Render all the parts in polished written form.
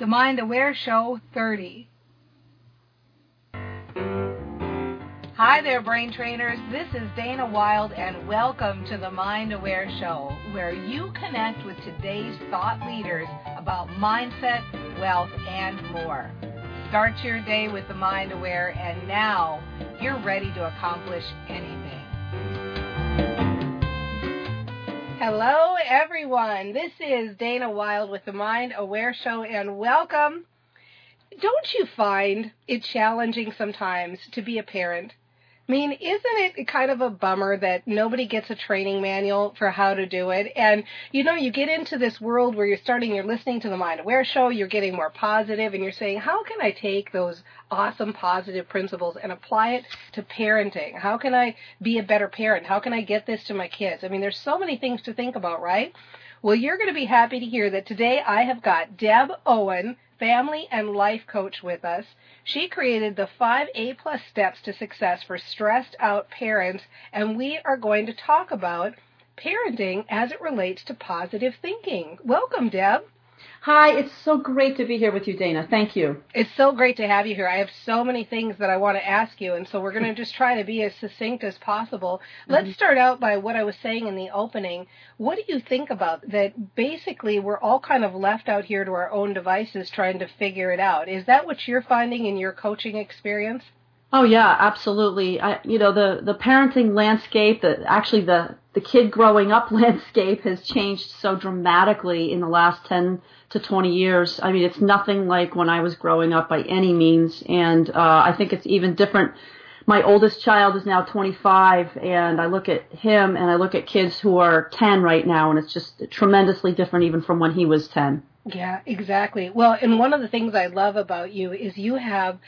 The Mind Aware Show 30. Hi there, brain trainers. This is Dana Wilde, and welcome to the Mind Aware Show, where you connect with today's thought leaders about mindset, wealth, and more. Start your day with the Mind Aware, and now you're ready to accomplish anything. Hello, everyone. This is Dana Wilde with the Mind Aware Show, and welcome. Don't you find it challenging sometimes to be a parent? I mean, isn't it kind of a bummer that nobody gets a training manual for how to do it? And, you know, you get into this world where you're listening to the Mind Aware Show, you're getting more positive, and you're saying, how can I take those awesome positive principles and apply it to parenting? How can I be a better parent? How can I get this to my kids? I mean, there's so many things to think about, right? Well, you're going to be happy to hear that today I have got Deb Owen, family and life coach, with us. She created the 5A Plus Steps to Success for Stressed Out Parents, and we are going to talk about parenting as it relates to positive thinking. Welcome, Deb. Hi, it's so great to be here with you, Dana. Thank you. It's so great to have you here. I have so many things that I want to ask you, and so we're going to just try to be as succinct as possible. Mm-hmm. Let's start out by what I was saying in the opening. What do you think about that? Basically, we're all kind of left out here to our own devices trying to figure it out. Is that what you're finding in your coaching experience? Oh, yeah, absolutely. The parenting landscape, the kid growing up landscape has changed so dramatically in the last 10 to 20 years. I mean, it's nothing like when I was growing up by any means, and I think it's even different. My oldest child is now 25, and I look at him and I look at kids who are 10 right now, and it's just tremendously different even from when he was 10. Yeah, exactly. Well, and one of the things I love about you is you have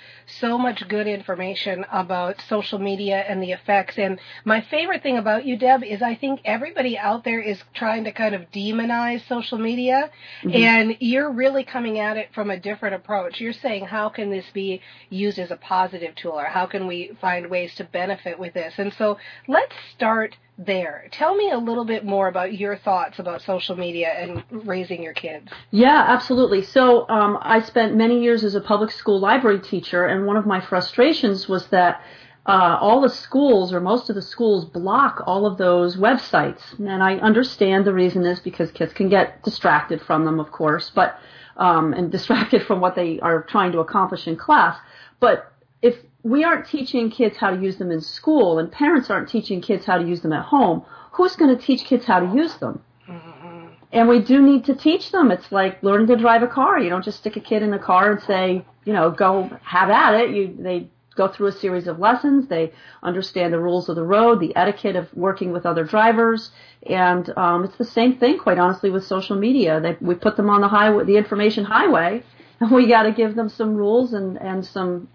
so much good information about social media and the effects. And my favorite thing about you, Deb, is I think everybody out there is trying to kind of demonize social media. Mm-hmm. And you're really coming at it from a different approach. You're saying, how can this be used as a positive tool, or how can we find ways to benefit with this? And so let's start there. Tell me a little bit more about your thoughts about social media and raising your kids. Yeah, absolutely. So I spent many years as a public school library teacher, and one of my frustrations was that all the schools, or most of the schools, block all of those websites. And I understand the reason is because kids can get distracted from them, of course, but and distracted from what they are trying to accomplish in class. But if we aren't teaching kids how to use them in school, and parents aren't teaching kids how to use them at home, who's going to teach kids how to use them? Mm-hmm. And we do need to teach them. It's like learning to drive a car. You don't just stick a kid in a car and say, go have at it. They go through a series of lessons. They understand the rules of the road, the etiquette of working with other drivers. And it's the same thing, quite honestly, with social media. We put them on the highway, the information highway. We got to give them some rules and some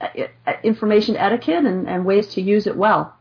information etiquette and ways to use it well.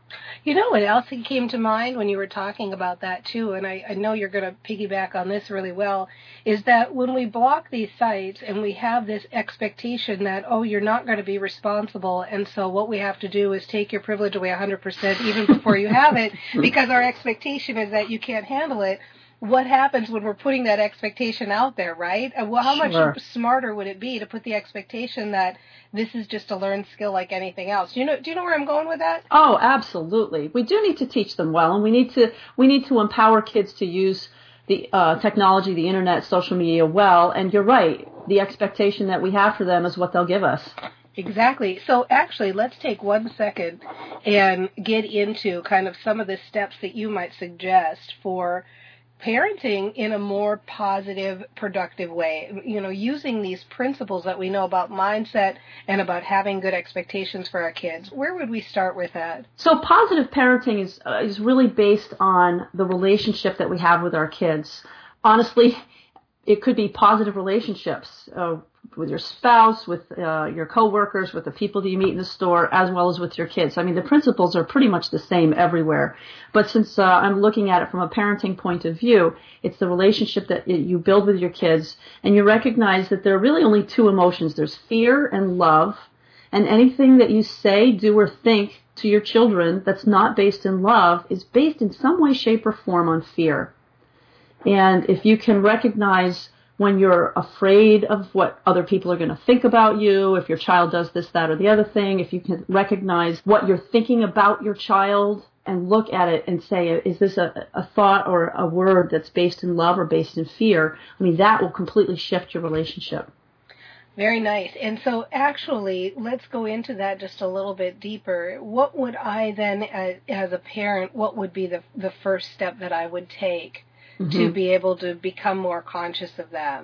You know what else came to mind when you were talking about that, too, and I know you're going to piggyback on this really well, is that when we block these sites and we have this expectation that, you're not going to be responsible, and so what we have to do is take your privilege away 100% even before you have it, because our expectation is that you can't handle it. What happens when we're putting that expectation out there, right? Well, how much smarter would it be to put the expectation that this is just a learned skill like anything else? Do you know where I'm going with that? Oh, absolutely. We do need to teach them well, and we need to empower kids to use the technology, the internet, social media well. And you're right. The expectation that we have for them is what they'll give us. Exactly. So actually, let's take 1 second and get into kind of some of the steps that you might suggest for parenting in a more positive, productive way, using these principles that we know about mindset and about having good expectations for our kids. Where would we start with that? So positive parenting is really based on the relationship that we have with our kids. Honestly, it could be positive relationships with your spouse, with your coworkers, with the people that you meet in the store, as well as with your kids. I mean, the principles are pretty much the same everywhere. But since I'm looking at it from a parenting point of view, it's the relationship that you build with your kids, and you recognize that there are really only two emotions. There's fear and love, and anything that you say, do, or think to your children that's not based in love is based in some way, shape, or form on fear. And if you can recognize when you're afraid of what other people are going to think about you, if your child does this, that, or the other thing, if you can recognize what you're thinking about your child and look at it and say, is this a thought or a word that's based in love or based in fear? I mean, that will completely shift your relationship. Very nice. And so actually, let's go into that just a little bit deeper. What would I then, as a parent, what would be the first step that I would take to be able to become more conscious of that?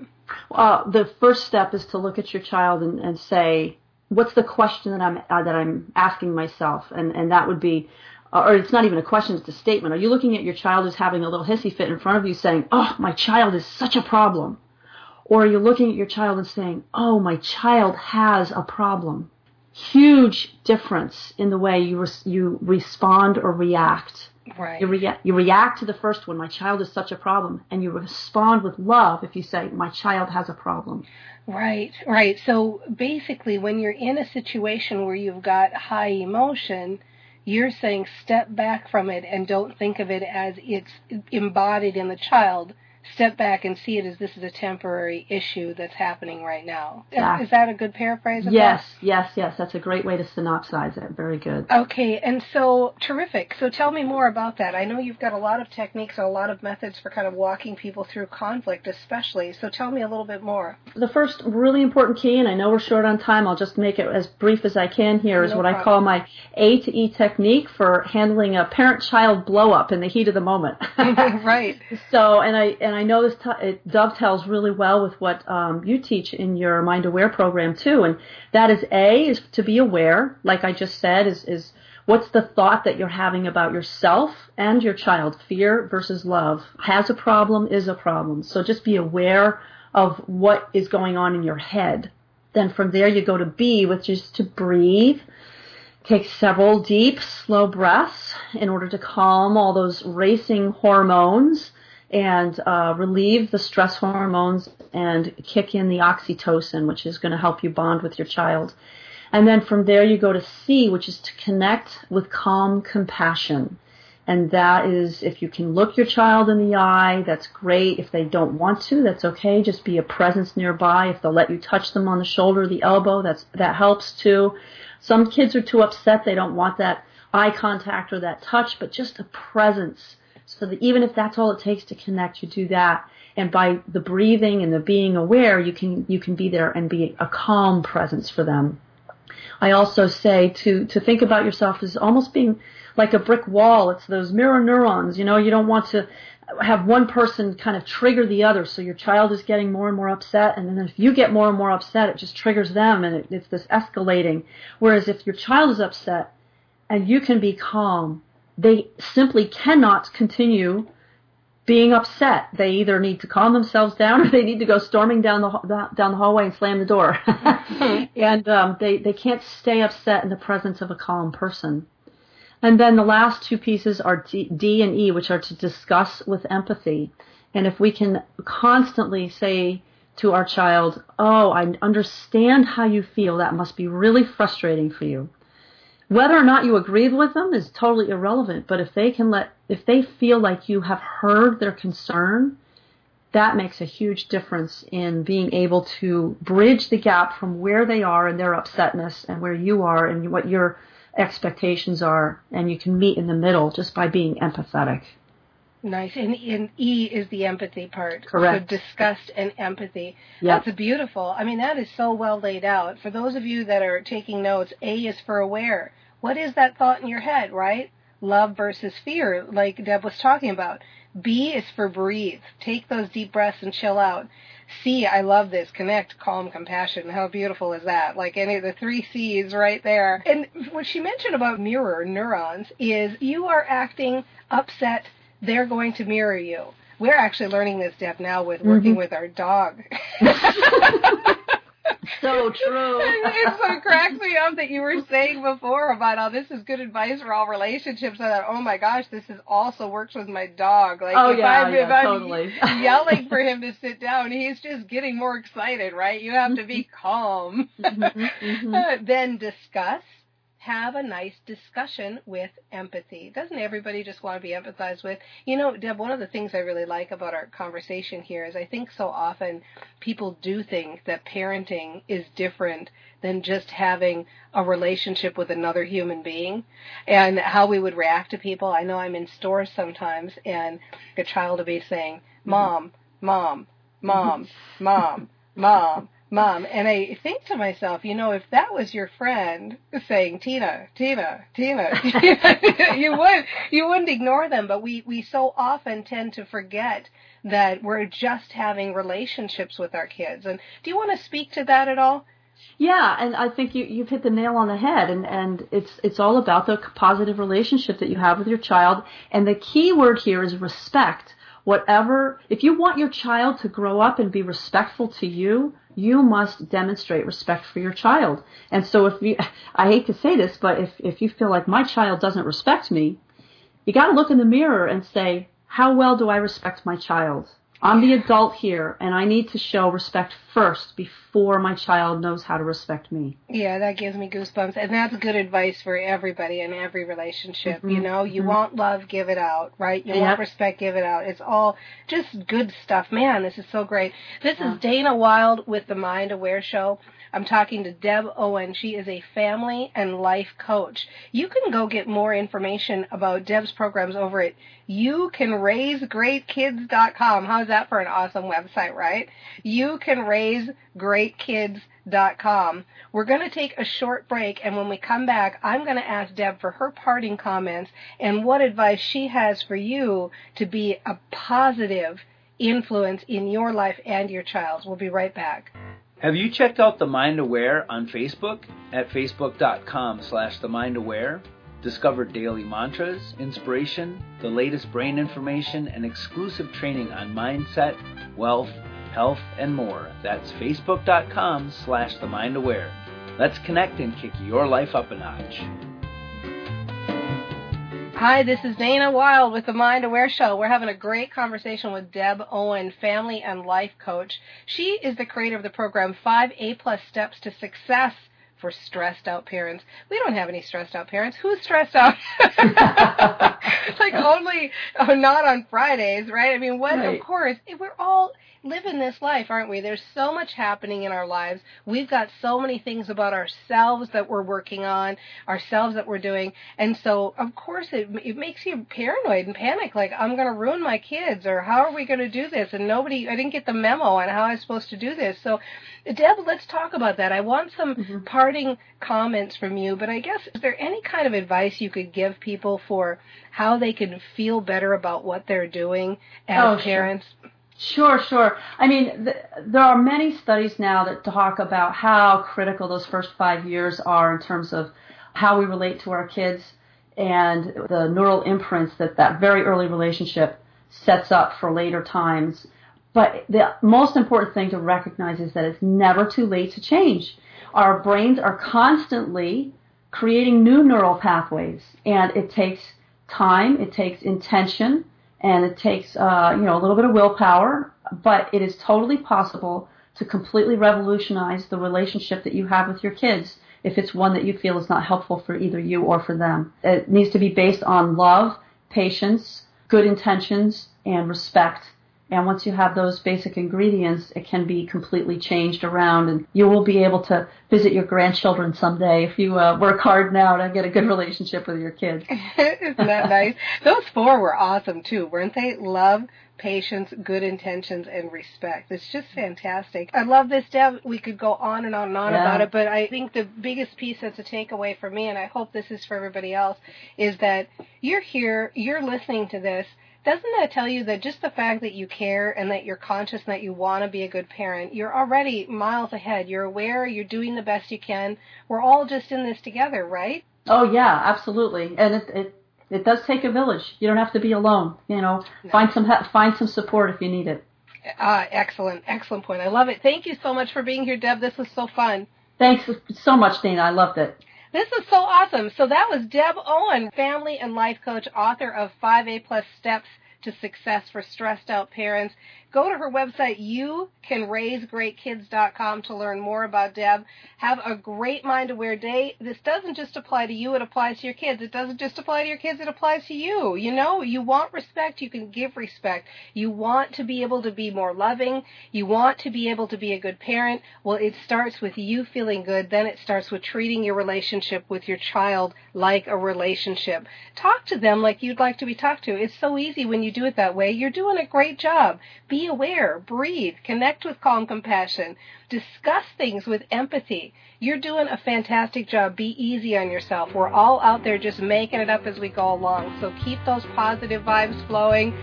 The first step is to look at your child and say, what's the question that I'm asking myself? And that would be, or it's not even a question, it's a statement. Are you looking at your child as having a little hissy fit in front of you saying, oh, my child is such a problem? Or you're looking at your child and saying, oh, my child has a problem. Huge difference in the way you respond or react. Right. You react to the first one, my child is such a problem, and you respond with love if you say, my child has a problem. Right, right. So basically, when you're in a situation where you've got high emotion, you're saying step back from it and don't think of it as it's embodied in the child. Step back and see it as this is a temporary issue that's happening right now. Exactly. Is that a good paraphrase of that? Yes. That's a great way to synopsize it. Very good. Okay, and so terrific. So tell me more about that. I know you've got a lot of techniques and a lot of methods for kind of walking people through conflict especially. So tell me a little bit more. The first really important key, and I know we're short on time, I'll just make it as brief as I can here, is no what problem. I call my A to E technique for handling a parent-child blow-up in the heat of the moment. Right. So, and I know this it dovetails really well with what you teach in your Mind Aware program, too. And that is A, is to be aware, like I just said, is what's the thought that you're having about yourself and your child, fear versus love. Has a problem, is a problem. So just be aware of what is going on in your head. Then from there you go to B, which is to breathe. Take several deep, slow breaths in order to calm all those racing hormones and relieve the stress hormones and kick in the oxytocin, which is going to help you bond with your child. And then from there you go to C, which is to connect with calm compassion. And that is, if you can look your child in the eye, that's great. If they don't want to, that's okay. Just be a presence nearby. If they'll let you touch them on the shoulder or the elbow, that helps too. Some kids are too upset. They don't want that eye contact or that touch, but just a presence. So that even if that's all it takes to connect, you do that. And by the breathing and the being aware, you can be there and be a calm presence for them. I also say to think about yourself as almost being like a brick wall. It's those mirror neurons. You know, you don't want to have one person kind of trigger the other. So your child is getting more and more upset. And then if you get more and more upset, it just triggers them. And it's this escalating. Whereas if your child is upset and you can be calm, they simply cannot continue being upset. They either need to calm themselves down or they need to go storming down the hallway and slam the door. And they can't stay upset in the presence of a calm person. And then the last two pieces are D and E, which are to discuss with empathy. And if we can constantly say to our child, oh, I understand how you feel. That must be really frustrating for you. Whether or not you agreed with them is totally irrelevant, but if they feel like you have heard their concern, that makes a huge difference in being able to bridge the gap from where they are and their upsetness and where you are and what your expectations are, and you can meet in the middle just by being empathetic. Nice. And E is the empathy part. Correct. So disgust and empathy. Yep. That's beautiful. I mean, that is so well laid out. For those of you that are taking notes, A is for aware. What is that thought in your head, right? Love versus fear, like Deb was talking about. B is for breathe. Take those deep breaths and chill out. C, I love this. Connect, calm, compassion. How beautiful is that? Like any of the three C's right there. And what she mentioned about mirror neurons is you are acting upset, they're going to mirror you. We're actually learning this, Deb, now with working with our dog. So true. It so cracked me up that you were saying before about how this is good advice for all relationships. I thought, oh my gosh, this is also works with my dog. Like if I'm yelling for him to sit down, he's just getting more excited, right? You have to be calm. Then discuss. have a nice discussion with empathy. Doesn't everybody just want to be empathized with? You know, Deb, one of the things I really like about our conversation here is I think so often people do think that parenting is different than just having a relationship with another human being and how we would react to people. I know I'm in stores sometimes and a child will be saying, Mom, Mom, Mom, Mom, Mom, Mom. And I think to myself, you know, if that was your friend saying, Tina, Tina, Tina, you wouldn't ignore them. But we so often tend to forget that we're just having relationships with our kids. And do you want to speak to that at all? Yeah, and I think you've hit the nail on the head, and it's all about the positive relationship that you have with your child, and the key word here is respect. Whatever, if you want your child to grow up and be respectful to you, you must demonstrate respect for your child. And so I hate to say this, but if you feel like my child doesn't respect me, you got to look in the mirror and say, how well do I respect my child? I'm the adult here, and I need to show respect first before my child knows how to respect me. Yeah, that gives me goosebumps. And that's good advice for everybody in every relationship. Mm-hmm. You know, you want love, give it out, right? You want respect, give it out. It's all just good stuff. Man, this is so great. This is Dana Wilde with the Mind Aware Show. I'm talking to Deb Owen. She is a family and life coach. You can go get more information about Deb's programs over at YouCanRaiseGreatKids.com. How's that for an awesome website, right? YouCanRaiseGreatKids.com. We're going to take a short break, and when we come back, I'm going to ask Deb for her parting comments and what advice she has for you to be a positive influence in your life and your child's. We'll be right back. Have you checked out The Mind Aware on Facebook at facebook.com/themindaware? Discover daily mantras, inspiration, the latest brain information, and exclusive training on mindset, wealth, health, and more. That's facebook.com/themindaware. Let's connect and kick your life up a notch. Hi, this is Dana Wilde with the Mind Aware Show. We're having a great conversation with Deb Owen, family and life coach. She is the creator of the program 5A Plus Steps to Success for Stressed Out Parents. We don't have any stressed out parents. Who's stressed out? Like only, oh, not on Fridays, right? I mean, what? Right. Of course, we're all living this life, aren't we? There's so much happening in our lives. We've got so many things about ourselves that we're working on, ourselves that we're doing. And so, of course, it makes you paranoid and panic, like, I'm going to ruin my kids, or how are we going to do this? And I didn't get the memo on how I was supposed to do this. So, Deb, let's talk about that. I want some parting comments from you, but I guess, is there any kind of advice you could give people for how they can feel better about what they're doing as parents? Sure. Sure. I mean, there are many studies now that talk about how critical those first 5 years are in terms of how we relate to our kids and the neural imprints that very early relationship sets up for later times. But the most important thing to recognize is that it's never too late to change. Our brains are constantly creating new neural pathways, and it takes time, it takes intention, and it takes a little bit of willpower, but it is totally possible to completely revolutionize the relationship that you have with your kids if it's one that you feel is not helpful for either you or for them. It needs to be based on love, patience, good intentions, and respect. And once you have those basic ingredients, it can be completely changed around, and you will be able to visit your grandchildren someday if you work hard now to get a good relationship with your kids. Isn't that nice? Those four were awesome, too, weren't they? Love, patience, good intentions, and respect. It's just fantastic. I love this, Deb. We could go on and on and on about it, but I think the biggest piece that's a takeaway for me, and I hope this is for everybody else, is that you're here, you're listening to this. Doesn't that tell you that just the fact that you care and that you're conscious and that you want to be a good parent, you're already miles ahead. You're aware. You're doing the best you can. We're all just in this together, right? Oh, yeah, absolutely. And it does take a village. You don't have to be alone. You know, no. Find some support if you need it. Excellent point. I love it. Thank you so much for being here, Deb. This was so fun. Thanks so much, Dana. I loved it. This is so awesome. So that was Deb Owen, family and life coach, author of 5A Plus Steps to Success for Stressed Out Parents, Go to her website, YouCanRaiseGreatKids.com, to learn more about Deb. Have a great Mind Aware day. This doesn't just apply to you, it applies to your kids. It doesn't just apply to your kids, it applies to you. You know, you want respect, you can give respect. You want to be able to be more loving. You want to be able to be a good parent. Well, it starts with you feeling good. Then it starts with treating your relationship with your child like a relationship. Talk to them like you'd like to be talked to. It's so easy when you do it that way. You're doing a great job. Be aware, breathe, connect with calm compassion, discuss things with empathy. You're doing a fantastic job. Be easy on yourself. We're all out there just making it up as we go along. So keep those positive vibes flowing.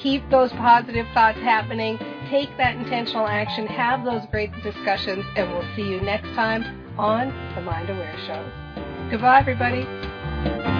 Keep those positive thoughts happening. Take that intentional action. Have those great discussions, and we'll see you next time on The Mind Aware Show. Goodbye, everybody.